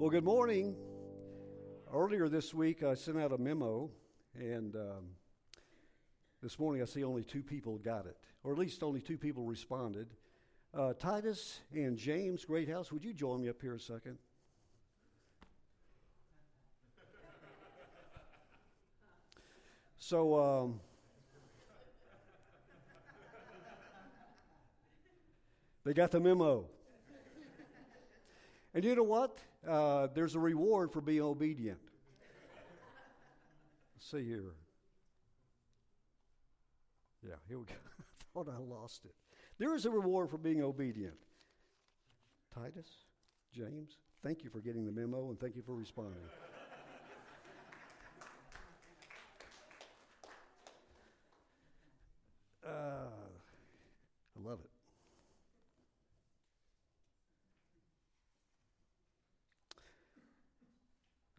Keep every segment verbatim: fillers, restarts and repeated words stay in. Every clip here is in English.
Well, good morning. Earlier this week, I sent out a memo, and um, this morning I see only two people got it, or at least only two people responded. Uh, Titus and James Greathouse, would you join me up here a second? So, um, they got the memo. And you know what? Uh, there's a reward for being obedient. Let's see here. Yeah, here we go. I thought I lost it. There is a reward for being obedient. Titus, James, thank you for getting the memo and thank you for responding. uh, I love it.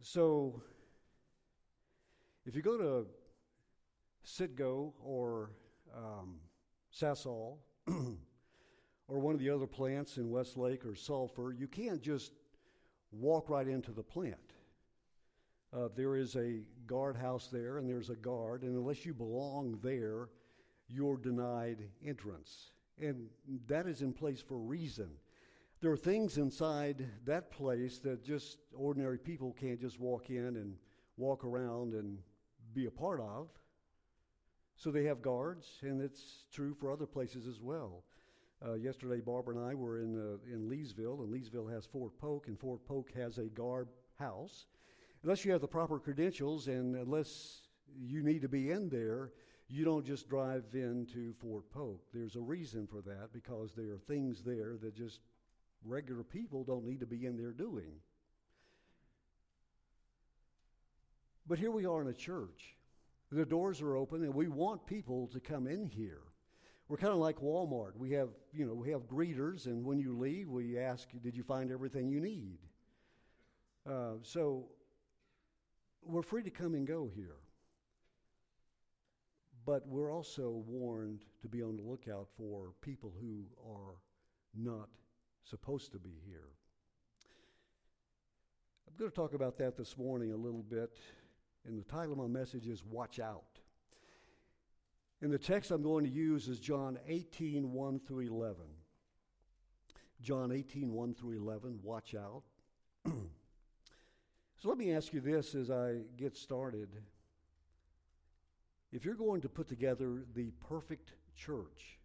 So, if you go to Citgo or um, Sasol or one of the other plants in Westlake or Sulphur, you can't just walk right into the plant. Uh, there is a guardhouse there, and there's a guard, and unless you belong there, you're denied entrance. And that is in place for a reason. There are things inside that place that just ordinary people can't just walk in and walk around and be a part of. So they have guards, and it's true for other places as well. Uh, yesterday, Barbara and I were in uh, in Leesville, and Leesville has Fort Polk, and Fort Polk has a guard house. Unless you have the proper credentials, and unless you need to be in there, you don't just drive into Fort Polk. There's a reason for that, because there are things there that just regular people don't need to be in there doing. But here we are in a church. The doors are open, and we want people to come in here. We're kind of like Walmart. We have, you know, we have greeters, and when you leave, we ask, did you find everything you need? Uh, so we're free to come and go here. But we're also warned to be on the lookout for people who are not supposed to be here. I'm going to talk about that this morning a little bit, and the title of my message is Watch Out. And the text I'm going to use is John eighteen, one through eleven. John eighteen, one through eleven, watch out. So let me ask you this as I get started. If you're going to put together the perfect church,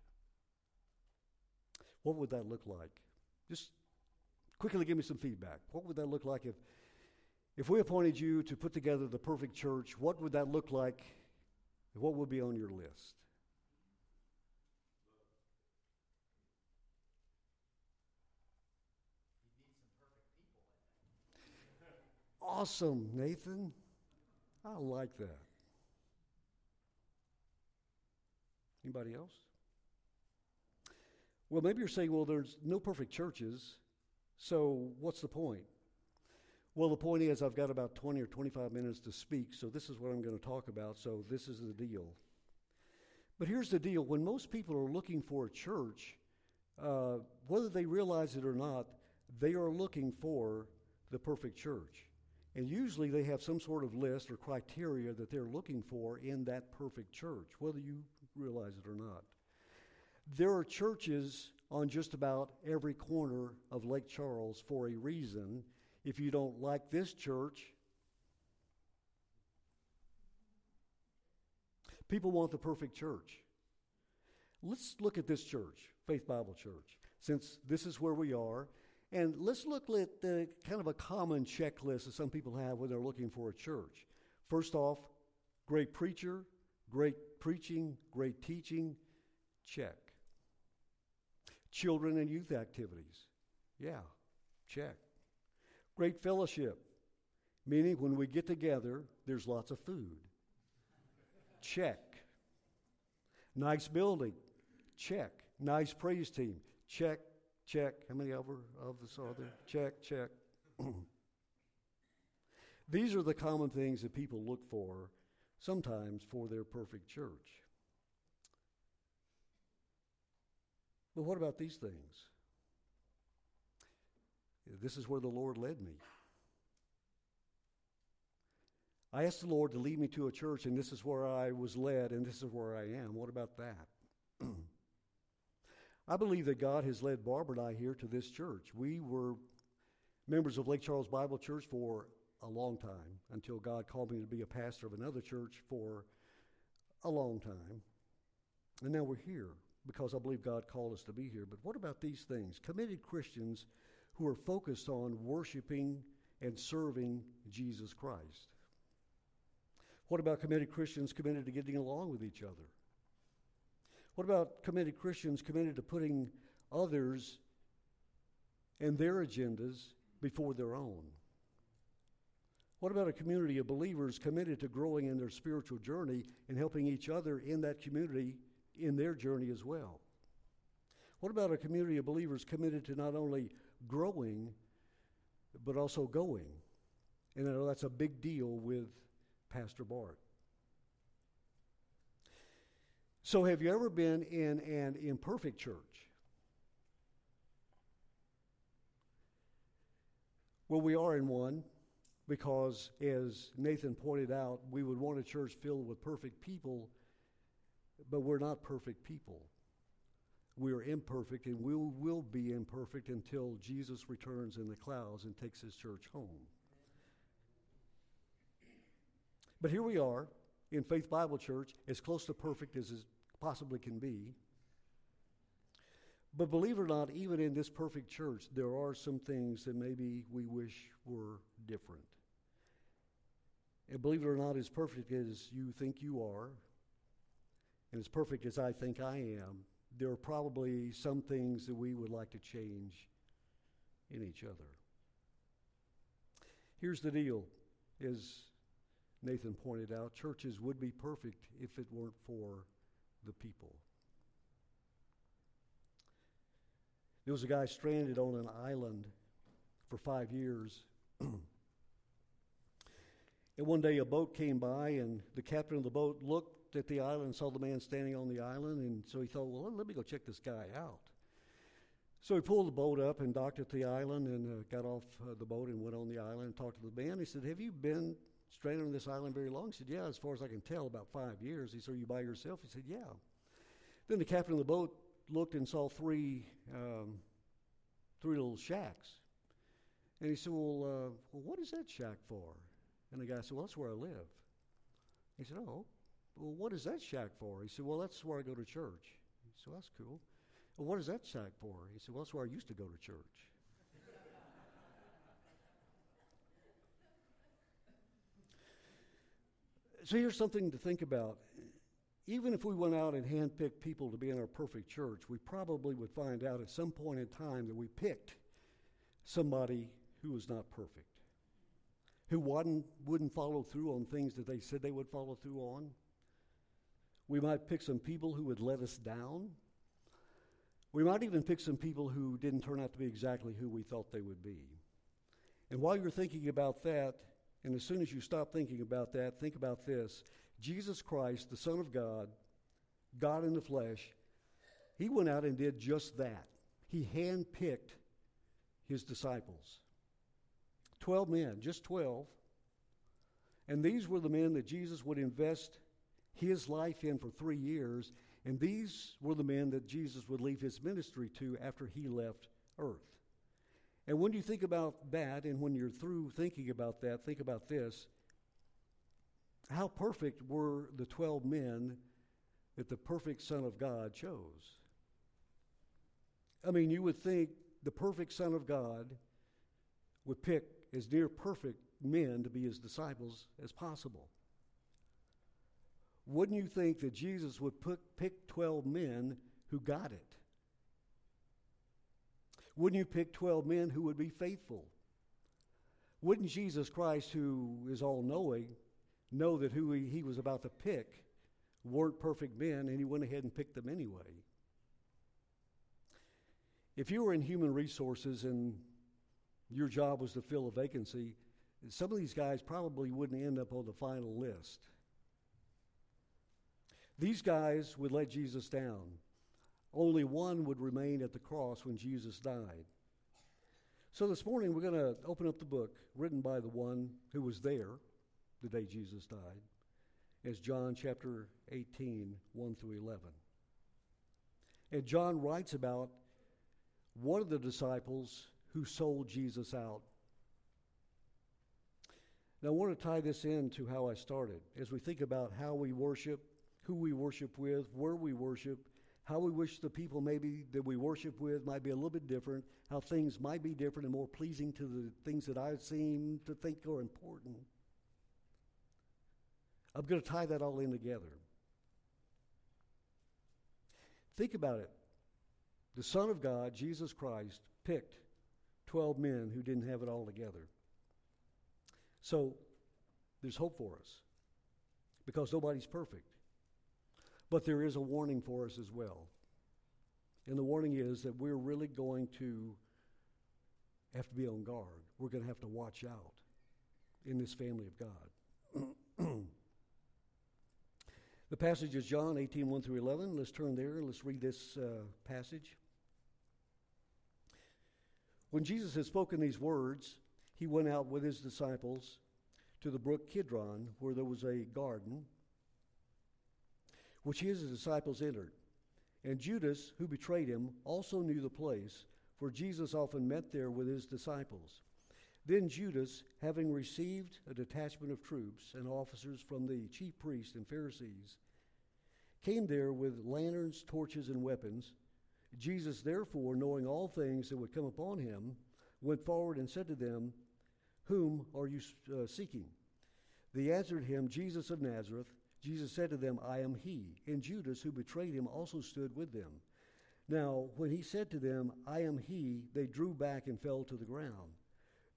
what would that look like? Just quickly give me some feedback. What would that look like if if we appointed you to put together the perfect church? What would that look like? What would be on your list? You need some perfect people, I think. Awesome, Nathan. I like that. Anybody else? Well, maybe you're saying, well, there's no perfect churches, so what's the point? Well, the point is I've got about twenty or twenty-five minutes to speak, so this is what I'm going to talk about, so this is the deal. But here's the deal. When most people are looking for a church, uh, whether they realize it or not, they are looking for the perfect church. And usually they have some sort of list or criteria that they're looking for in that perfect church, whether you realize it or not. There are churches on just about every corner of Lake Charles for a reason. If you don't like this church, people want the perfect church. Let's look at this church, Faith Bible Church, since this is where we are. And let's look at the kind of a common checklist that some people have when they're looking for a church. First off, great preacher, great preaching, great teaching, check. Children and youth activities, yeah, check. Great fellowship, meaning when we get together, there's lots of food, check. Nice building, check. Nice praise team, check, check. How many of us are there? Check, check. These are the common things that people look for, sometimes for their perfect church. But what about these things? This is where the Lord led me. I asked the Lord to lead me to a church, and this is where I was led, and this is where I am. What about that? I believe that God has led Barbara and I here to this church. We were members of Lake Charles Bible Church for a long time, until God called me to be a pastor of another church for a long time. And now we're here because I believe God called us to be here. But what about these things? Committed Christians who are focused on worshiping and serving Jesus Christ. What about committed Christians committed to getting along with each other? What about committed Christians committed to putting others and their agendas before their own? What about a community of believers committed to growing in their spiritual journey and helping each other in that community in their journey as well? What about a community of believers committed to not only growing, but also going? And I know that's a big deal with Pastor Bart. So have you ever been in an imperfect church? Well, we are in one, because as Nathan pointed out, we would want a church filled with perfect people, but we're not perfect people. We are imperfect, and we will be imperfect until Jesus returns in the clouds and takes his church home. But here we are in Faith Bible Church, as close to perfect as it possibly can be. But believe it or not, even in this perfect church, there are some things that maybe we wish were different. And believe it or not, as perfect as you think you are, and as perfect as I think I am, there are probably some things that we would like to change in each other. Here's the deal. As Nathan pointed out, churches would be perfect if it weren't for the people. There was a guy stranded on an island for five years. And one day a boat came by, and the captain of the boat looked at the island and saw the man standing on the island, and so he thought, well, let me go check this guy out. So he pulled the boat up and docked at the island and uh, got off uh, the boat and went on the island and talked to the man. He said, have you been stranded on this island very long? He said, yeah, as far as I can tell, about five years. He said, are you by yourself? He said, yeah. Then the captain of the boat looked and saw three um, three little shacks. And he said, well, uh, well, what is that shack for? And the guy said, well, that's where I live. He said, oh, well, what is that shack for? He said, well, that's where I go to church. He said, well, that's cool. Well, what is that shack for? He said, well, that's where I used to go to church. So here's something to think about. Even if we went out and handpicked people to be in our perfect church, we probably would find out at some point in time that we picked somebody who was not perfect, who wouldn't, wouldn't follow through on things that they said they would follow through on. We might pick some people who would let us down. We might even pick some people who didn't turn out to be exactly who we thought they would be. And while you're thinking about that, and as soon as you stop thinking about that, think about this. Jesus Christ, the Son of God, God in the flesh, he went out and did just that. He handpicked his disciples. Twelve men, just twelve. And these were the men that Jesus would invest his life in for three years. And these were the men that Jesus would leave his ministry to after he left earth. And when you think about that, and when you're through thinking about that, think about this. How perfect were the twelve men that the perfect Son of God chose? I mean, you would think the perfect Son of God would pick as near perfect men to be his disciples as possible. Wouldn't you think that Jesus would put, pick twelve men who got it? Wouldn't you pick twelve men who would be faithful? Wouldn't Jesus Christ, who is all-knowing, know that who he, he was about to pick weren't perfect men, and he went ahead and picked them anyway? If you were in human resources and your job was to fill a vacancy, some of these guys probably wouldn't end up on the final list. These guys would let Jesus down. Only one would remain at the cross when Jesus died. So this morning we're going to open up the book written by the one who was there, the day Jesus died, is John chapter eighteen, one through eleven. And John writes about one of the disciples who sold Jesus out. Now I want to tie this in to how I started. As we think about how we worship, who we worship with, where we worship, how we wish the people maybe that we worship with might be a little bit different, how things might be different and more pleasing to the things that I seem to think are important. I'm going to tie that all in together. Think about it. The Son of God, Jesus Christ, picked twelve men who didn't have it all together. So there's hope for us because nobody's perfect. But there is a warning for us as well. And the warning is that we're really going to have to be on guard. We're going to have to watch out in this family of God. The passage is John eighteen, one through eleven. Let's turn there and let's read this uh, passage. When Jesus had spoken these words, he went out with his disciples to the brook Kidron, where there was a garden, which his disciples entered. And Judas, who betrayed him, also knew the place, for Jesus often met there with his disciples. Then Judas, having received a detachment of troops and officers from the chief priests and Pharisees, came there with lanterns, torches, and weapons. Jesus, therefore, knowing all things that would come upon him, went forward and said to them, "Whom are you uh, seeking?" They answered him, "Jesus of Nazareth." Jesus said to them, "I am he." And Judas, who betrayed him, also stood with them. Now, when he said to them, "I am he," they drew back and fell to the ground.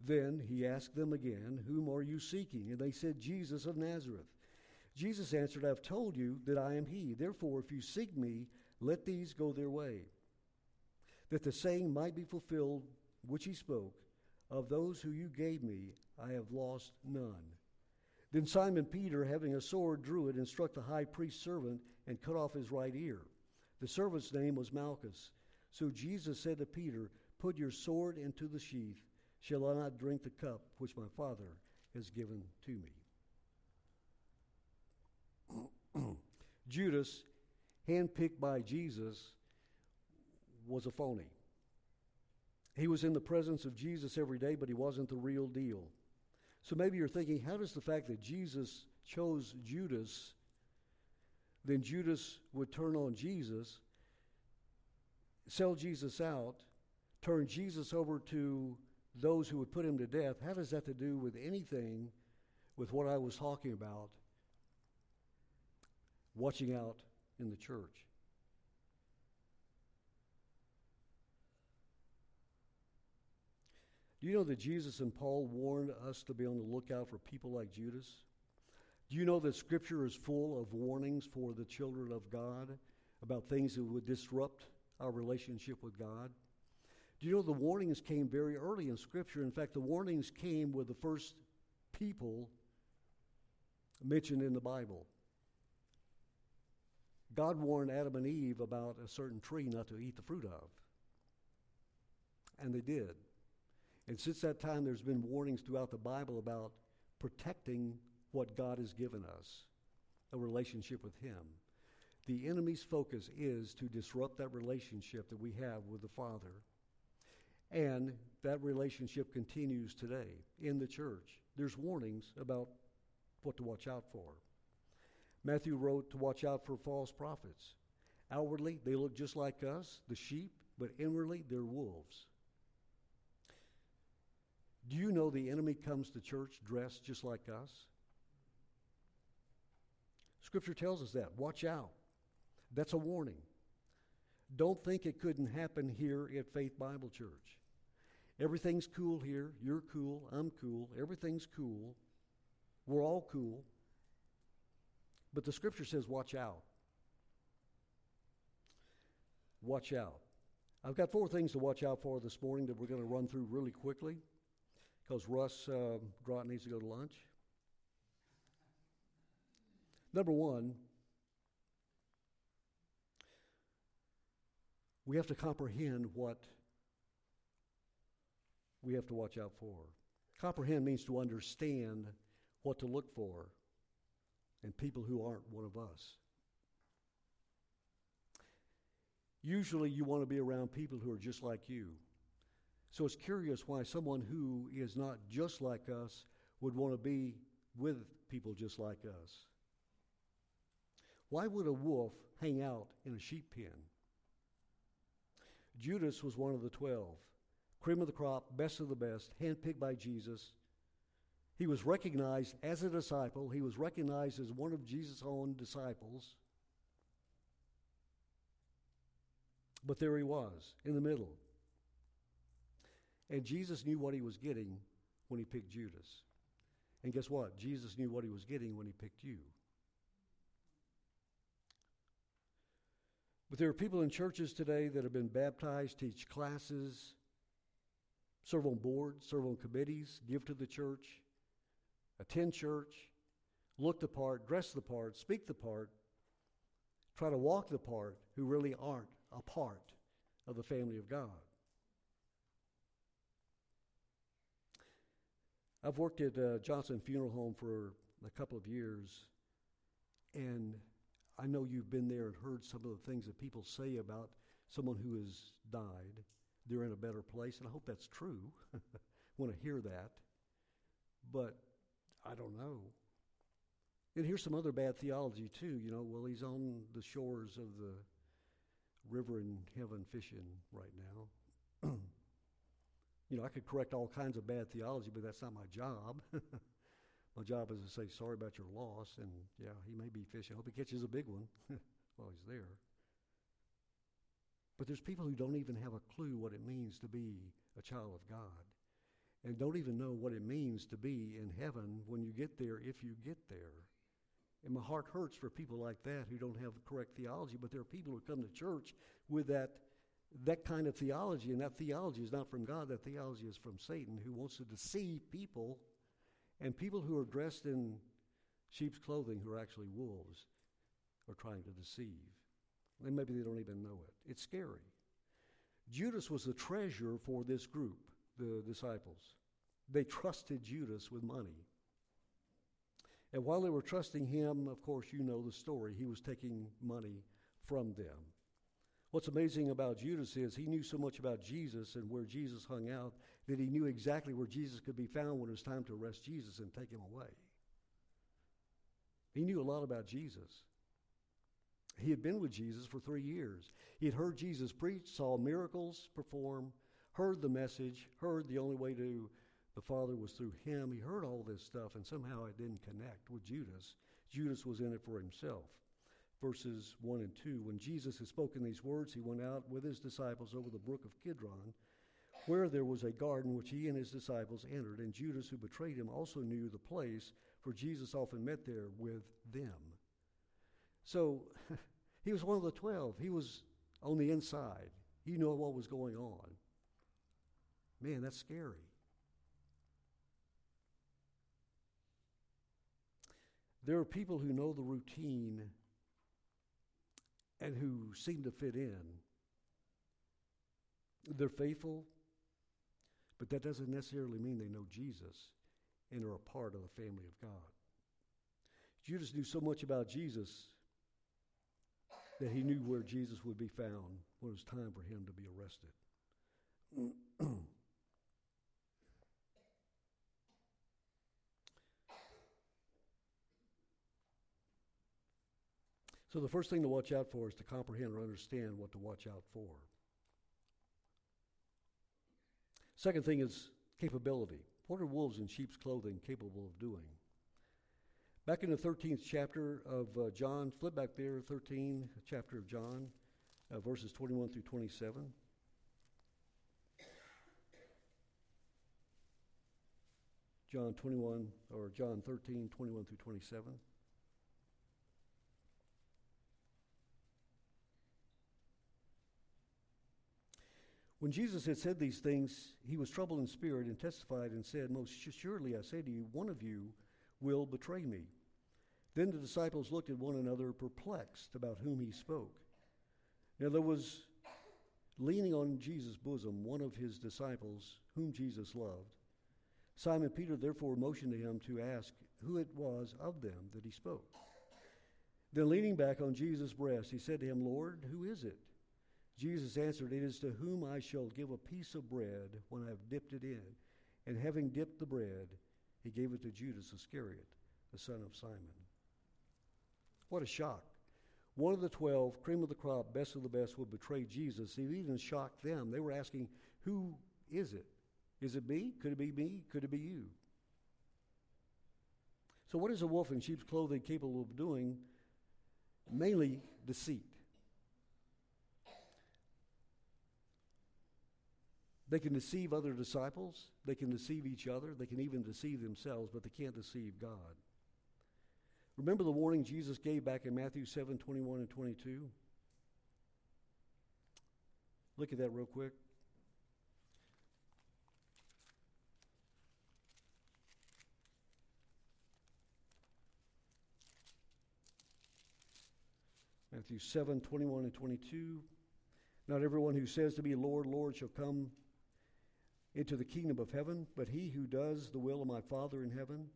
Then he asked them again, "Whom are you seeking?" And they said, "Jesus of Nazareth." Jesus answered, "I have told you that I am he. Therefore, if you seek me, let these go their way." That the saying might be fulfilled, which he spoke, "Of those who you gave me, I have lost none." Then Simon Peter, having a sword, drew it and struck the high priest's servant and cut off his right ear. The servant's name was Malchus. So Jesus said to Peter, "Put your sword into the sheath. Shall I not drink the cup which my Father has given to me?" Judas, handpicked by Jesus, was a phony. He was in the presence of Jesus every day, but he wasn't the real deal. So maybe you're thinking, how does the fact that Jesus chose Judas, then Judas would turn on Jesus, sell Jesus out, turn Jesus over to those who would put him to death? How does that have to do with anything with what I was talking about, watching out in the church? Do you know that Jesus and Paul warned us to be on the lookout for people like Judas? Do you know that Scripture is full of warnings for the children of God about things that would disrupt our relationship with God? Do you know the warnings came very early in Scripture? In fact, the warnings came with the first people mentioned in the Bible. God warned Adam and Eve about a certain tree not to eat the fruit of, and they did. And since that time, there's been warnings throughout the Bible about protecting what God has given us, a relationship with him. The enemy's focus is to disrupt that relationship that we have with the Father. And that relationship continues today in the church. There's warnings about what to watch out for. Matthew wrote to watch out for false prophets. Outwardly, they look just like us, the sheep, but inwardly, they're wolves. Do you know the enemy comes to church dressed just like us? Scripture tells us that. Watch out. That's a warning. Don't think it couldn't happen here at Faith Bible Church. Everything's cool here. You're cool. I'm cool. Everything's cool. We're all cool. But the Scripture says watch out. Watch out. I've got four things to watch out for this morning that we're going to run through really quickly, because Russ uh, Grott needs to go to lunch. Number one, we have to comprehend what we have to watch out for. Comprehend means to understand what to look for, and people who aren't one of us. Usually you want to be around people who are just like you. So it's curious why someone who is not just like us would want to be with people just like us. Why would a wolf hang out in a sheep pen? Judas was one of the twelve, cream of the crop, best of the best, handpicked by Jesus. He was recognized as a disciple. He was recognized as one of Jesus' own disciples. But there he was, in the middle. And Jesus knew what he was getting when he picked Judas. And guess what? Jesus knew what he was getting when he picked you. But there are people in churches today that have been baptized, teach classes, serve on boards, serve on committees, give to the church, attend church, look the part, dress the part, speak the part, try to walk the part, who really aren't a part of the family of God. I've worked at uh, Johnson Funeral Home for a couple of years, and I know you've been there and heard some of the things that people say about someone who has died. They're in a better place, and I hope that's true. I want to hear that, but I don't know. And here's some other bad theology, too. You know, well, he's on the shores of the river in heaven fishing right now. You know, I could correct all kinds of bad theology, but that's not my job. My job is to say, sorry about your loss, and yeah, he may be fishing. I hope he catches a big one while he's there. But there's people who don't even have a clue what it means to be a child of God, and don't even know what it means to be in heaven when you get there, if you get there. And my heart hurts for people like that who don't have the correct theology, but there are people who come to church with that that kind of theology, and that theology is not from God. That theology is from Satan, who wants to deceive people, and people who are dressed in sheep's clothing who are actually wolves are trying to deceive. And maybe they don't even know it. It's scary. Judas was the treasurer for this group, the disciples. They trusted Judas with money. And while they were trusting him, of course, you know the story. He was taking money from them. What's amazing about Judas is he knew so much about Jesus and where Jesus hung out that he knew exactly where Jesus could be found when it was time to arrest Jesus and take him away. He knew a lot about Jesus. He had been with Jesus for three years. He had heard Jesus preach, saw miracles perform, heard the message, heard the only way to the Father was through him. He heard all this stuff, and somehow it didn't connect with Judas. Judas was in it for himself. Verses one and two, when Jesus had spoken these words, he went out with his disciples over the brook of Kidron, where there was a garden which he and his disciples entered, and Judas, who betrayed him, also knew the place, for Jesus often met there with them. So he was one of the twelve. He was on the inside. He knew what was going on. Man, that's scary. There are people who know the routine and who seem to fit in. They're faithful, but that doesn't necessarily mean they know Jesus and are a part of the family of God. Judas knew so much about Jesus that he knew where Jesus would be found when it was time for him to be arrested. So the first thing to watch out for is to comprehend or understand what to watch out for. Second thing is capability. What are wolves in sheep's clothing capable of doing? Back in the thirteenth chapter of uh, John, flip back there, thirteenth chapter of John, uh, verses twenty-one through twenty-seven. John twenty-one, or John thirteen, twenty-one through twenty-seven. When Jesus had said these things, he was troubled in spirit and testified and said, "Most surely I say to you, one of you will betray me." Then the disciples looked at one another, perplexed about whom he spoke. Now there was leaning on Jesus' bosom one of his disciples, whom Jesus loved, Simon Peter therefore motioned to him to ask who it was of them that he spoke. Then leaning back on Jesus' breast, he said to him, Lord, who is it? Jesus answered, It is to whom I shall give a piece of bread when I have dipped it in. And having dipped the bread, he gave it to Judas Iscariot, the son of Simon. What a shock. One of the twelve, cream of the crop, best of the best, would betray Jesus. He even shocked them. They were asking, who is it? Is it me? Could it be me? Could it be you? So what is a wolf in sheep's clothing capable of doing? Mainly deceit. They can deceive other disciples. They can deceive each other. They can even deceive themselves, but they can't deceive God. Remember the warning Jesus gave back in Matthew seven, twenty-one and twenty-two? Look at that real quick. Matthew seven, twenty-one and twenty-two. Not everyone who says to me, Lord, Lord, shall come into the kingdom of heaven, but he who does the will of my Father in heaven.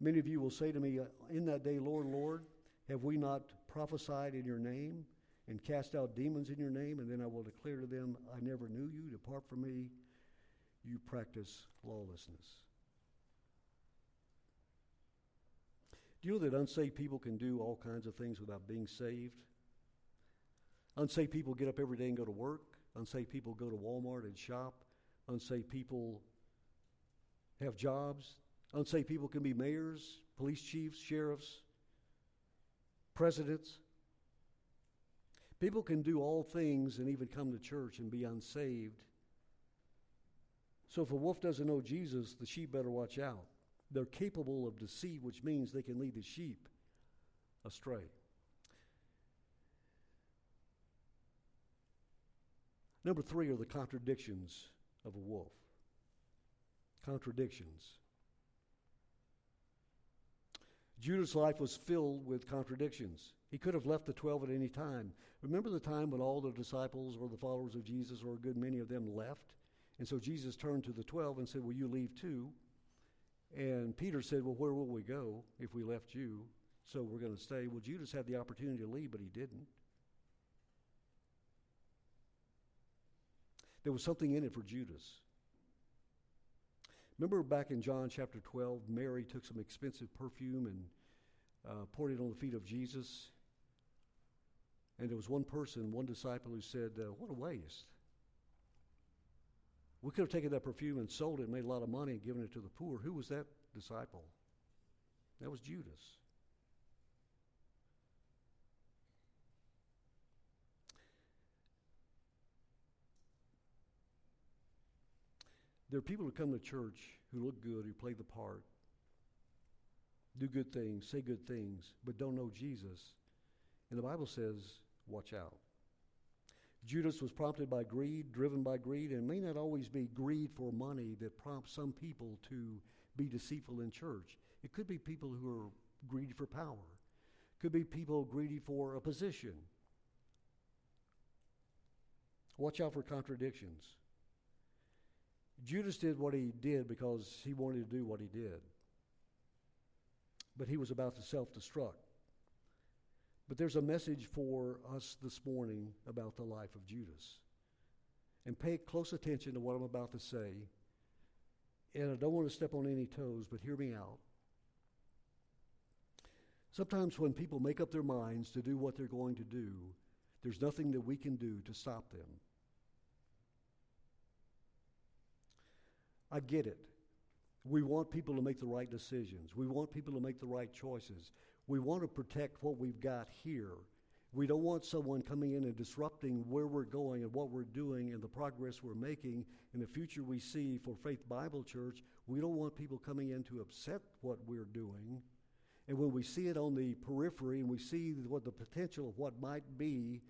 Many of you will say to me, in that day, Lord, Lord, have we not prophesied in your name and cast out demons in your name? And then I will declare to them, I never knew you. Depart from me, you practice lawlessness. Do you know that unsaved people can do all kinds of things without being saved? Unsaved people get up every day and go to work. Unsaved people go to Walmart and shop. Unsaved people have jobs. Unsaved people can be mayors, police chiefs, sheriffs, presidents. People can do all things and even come to church and be unsaved. So if a wolf doesn't know Jesus, the sheep better watch out. They're capable of deceit, which means they can lead the sheep astray. Number three are the contradictions of a wolf. Contradictions. Judas' life was filled with contradictions. He could have left the twelve at any time. Remember the time when all the disciples or the followers of Jesus, or a good many of them, left? And so Jesus turned to the twelve and said, will you leave too? And Peter said, well, where will we go if we left you? So we're going to stay. Well, Judas had the opportunity to leave, but he didn't. There was something in it for Judas. Remember back in John chapter twelve, Mary took some expensive perfume and uh, poured it on the feet of Jesus. And there was one person, one disciple who said, uh, what a waste. We could have taken that perfume and sold it and made a lot of money and given it to the poor. Who was that disciple? That was Judas. There are people who come to church who look good, who play the part, do good things, say good things, but don't know Jesus. And the Bible says, watch out. Judas was prompted by greed, driven by greed, and it may not always be greed for money that prompts some people to be deceitful in church. It could be people who are greedy for power. It could be people greedy for a position. Watch out for contradictions. Judas did what he did because he wanted to do what he did. But he was about to self-destruct. But there's a message for us this morning about the life of Judas. And pay close attention to what I'm about to say. And I don't want to step on any toes, but hear me out. Sometimes when people make up their minds to do what they're going to do, there's nothing that we can do to stop them. I get it. We want people to make the right decisions. We want people to make the right choices. We want to protect what we've got here. We don't want someone coming in and disrupting where we're going and what we're doing and the progress we're making and the future we see for Faith Bible Church. We don't want people coming in to upset what we're doing. And when we see it on the periphery and we see what the potential of what might be,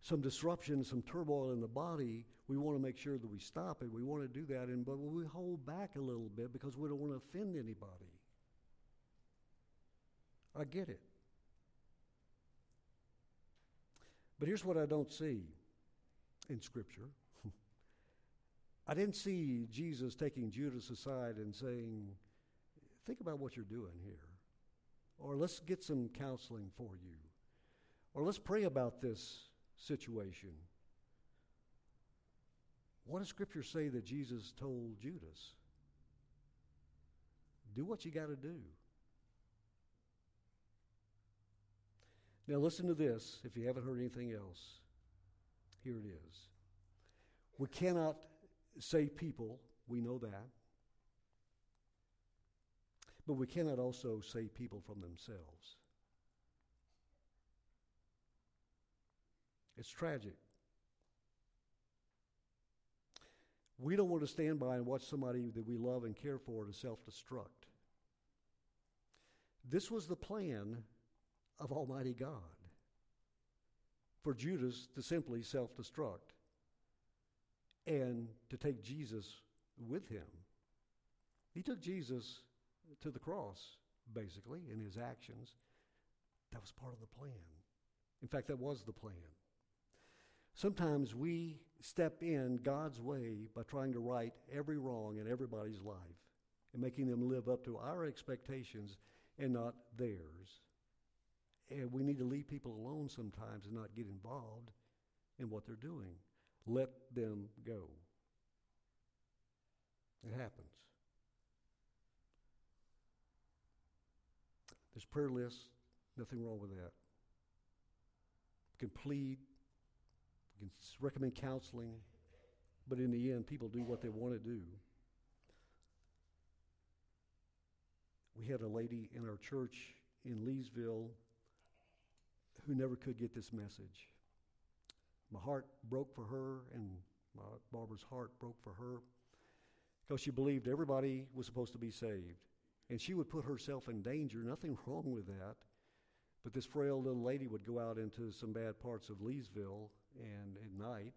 some disruption, some turmoil in the body, we want to make sure that we stop it. We want to do that, and but we hold back a little bit because we don't want to offend anybody. I get it. But here's what I don't see in Scripture. I didn't see Jesus taking Judas aside and saying, think about what you're doing here. Or let's get some counseling for you. Or let's pray about this situation. What does Scripture say that Jesus told Judas? Do what you got to do. Now listen to this, if you haven't heard anything else. Here it is. We cannot save people, we know that. But we cannot also save people from themselves. It's tragic. We don't want to stand by and watch somebody that we love and care for to self-destruct. This was the plan of Almighty God, for Judas to simply self-destruct and to take Jesus with him. He took Jesus to the cross, basically, in his actions. That was part of the plan. In fact, that was the plan. Sometimes we step in God's way by trying to right every wrong in everybody's life and making them live up to our expectations and not theirs. And we need to leave people alone sometimes and not get involved in what they're doing. Let them go. It happens. There's prayer lists. Nothing wrong with that. We can plead. We can recommend counseling. But in the end, people do what they want to do. We had a lady in our church in Leesville who never could get this message. My heart broke for her, and my, Barbara's heart broke for her, because she believed everybody was supposed to be saved. And she would put herself in danger, nothing wrong with that, but this frail little lady would go out into some bad parts of Leesville and at night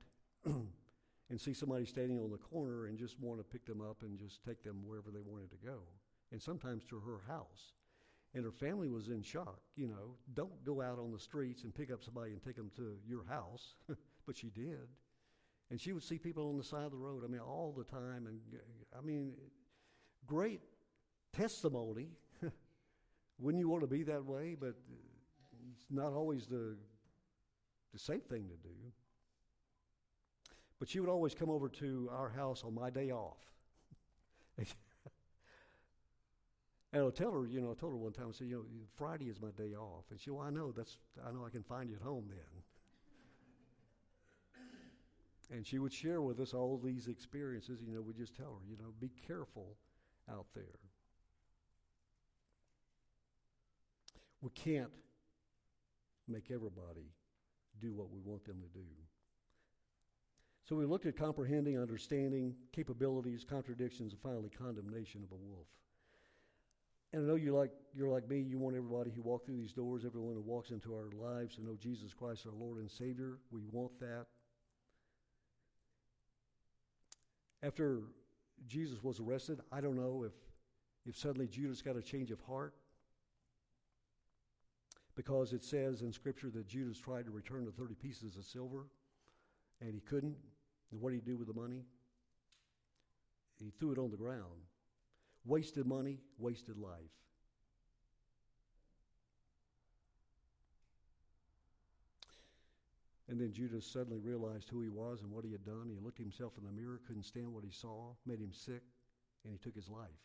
and see somebody standing on the corner and just want to pick them up and just take them wherever they wanted to go, and sometimes to her house. And her family was in shock, you know. Don't go out on the streets and pick up somebody and take them to your house. But she did. And she would see people on the side of the road, I mean, all the time. And, I mean, great testimony when you want to be that way, but it's not always the, the safe thing to do. But she would always come over to our house on my day off. And I'll tell her, you know, I told her one time, I said, you know, Friday is my day off. And she said, well, I know, that's, I know I can find you at home then. And she would share with us all these experiences. You know, we just tell her, you know, be careful out there. We can't make everybody do what we want them to do. So we looked at comprehending, understanding, capabilities, contradictions, and finally condemnation of a wolf. And I know you're like, you're like me, you want everybody who walks through these doors, everyone who walks into our lives to know Jesus Christ, our Lord and Savior. We want that. After Jesus was arrested, I don't know if, if suddenly Judas got a change of heart, because it says in Scripture that Judas tried to return the thirty pieces of silver, and he couldn't. And what did he do with the money? He threw it on the ground. Wasted money, wasted life. And then Judas suddenly realized who he was and what he had done. He looked himself in the mirror, couldn't stand what he saw, made him sick, and he took his life.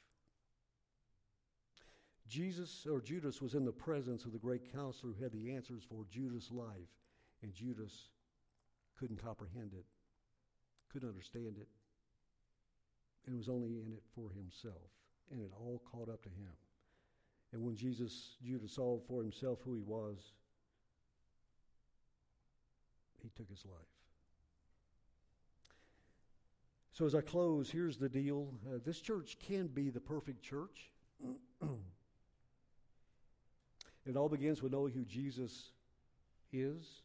Jesus, or Judas, was in the presence of the great counselor who had the answers for Judas' life, and Judas couldn't comprehend it, couldn't understand it, and was only in it for himself. And it all caught up to him. And when Jesus, Judas saw for himself who he was, he took his life. So as I close, here's the deal. Uh, this church can be the perfect church. It all begins with knowing who Jesus is,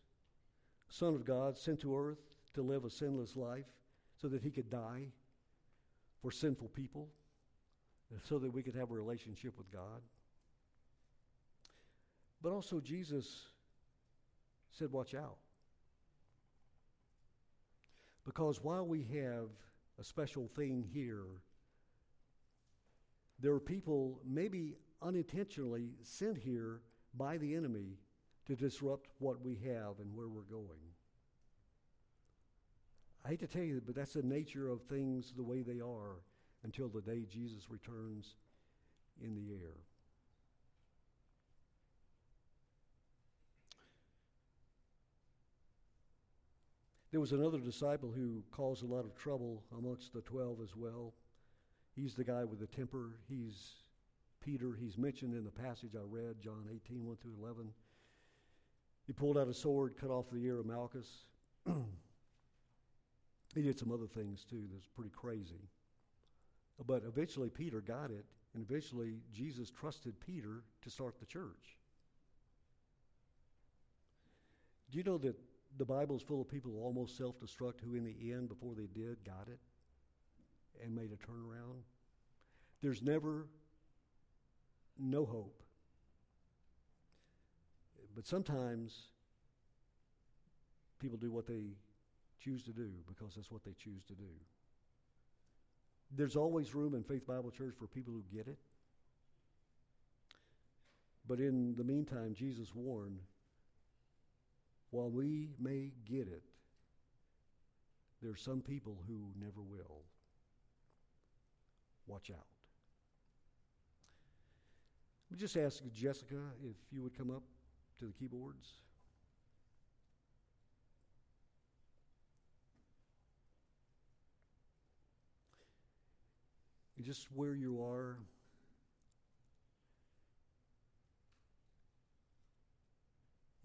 Son of God, sent to earth to live a sinless life so that he could die for sinful people, so that we could have a relationship with God. But also Jesus said, watch out. Because while we have a special thing here. There are people maybe unintentionally sent here by the enemy to disrupt what we have and where we're going. I hate to tell you, but that's the nature of things the way they are until the day Jesus returns in the air. There was another disciple who caused a lot of trouble amongst the twelve as well. He's the guy with the temper. He's Peter. He's mentioned in the passage I read, John eighteen, one through eleven. He pulled out a sword, cut off the ear of Malchus. He did some other things too that's pretty crazy. But eventually Peter got it, and eventually Jesus trusted Peter to start the church. Do you know that the Bible's full of people who almost self-destruct who in the end, before they did, got it and made a turnaround? There's never no hope. But sometimes people do what they choose to do because that's what they choose to do. There's always room in Faith Bible Church for people who get it. But in the meantime, Jesus warned, while we may get it, there are some people who never will. Watch out. Let me just ask Jessica if you would come up to the keyboards. And just where you are,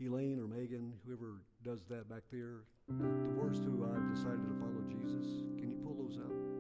Elaine or Megan, whoever does that back there, the words who I've decided to follow Jesus, can you pull those up?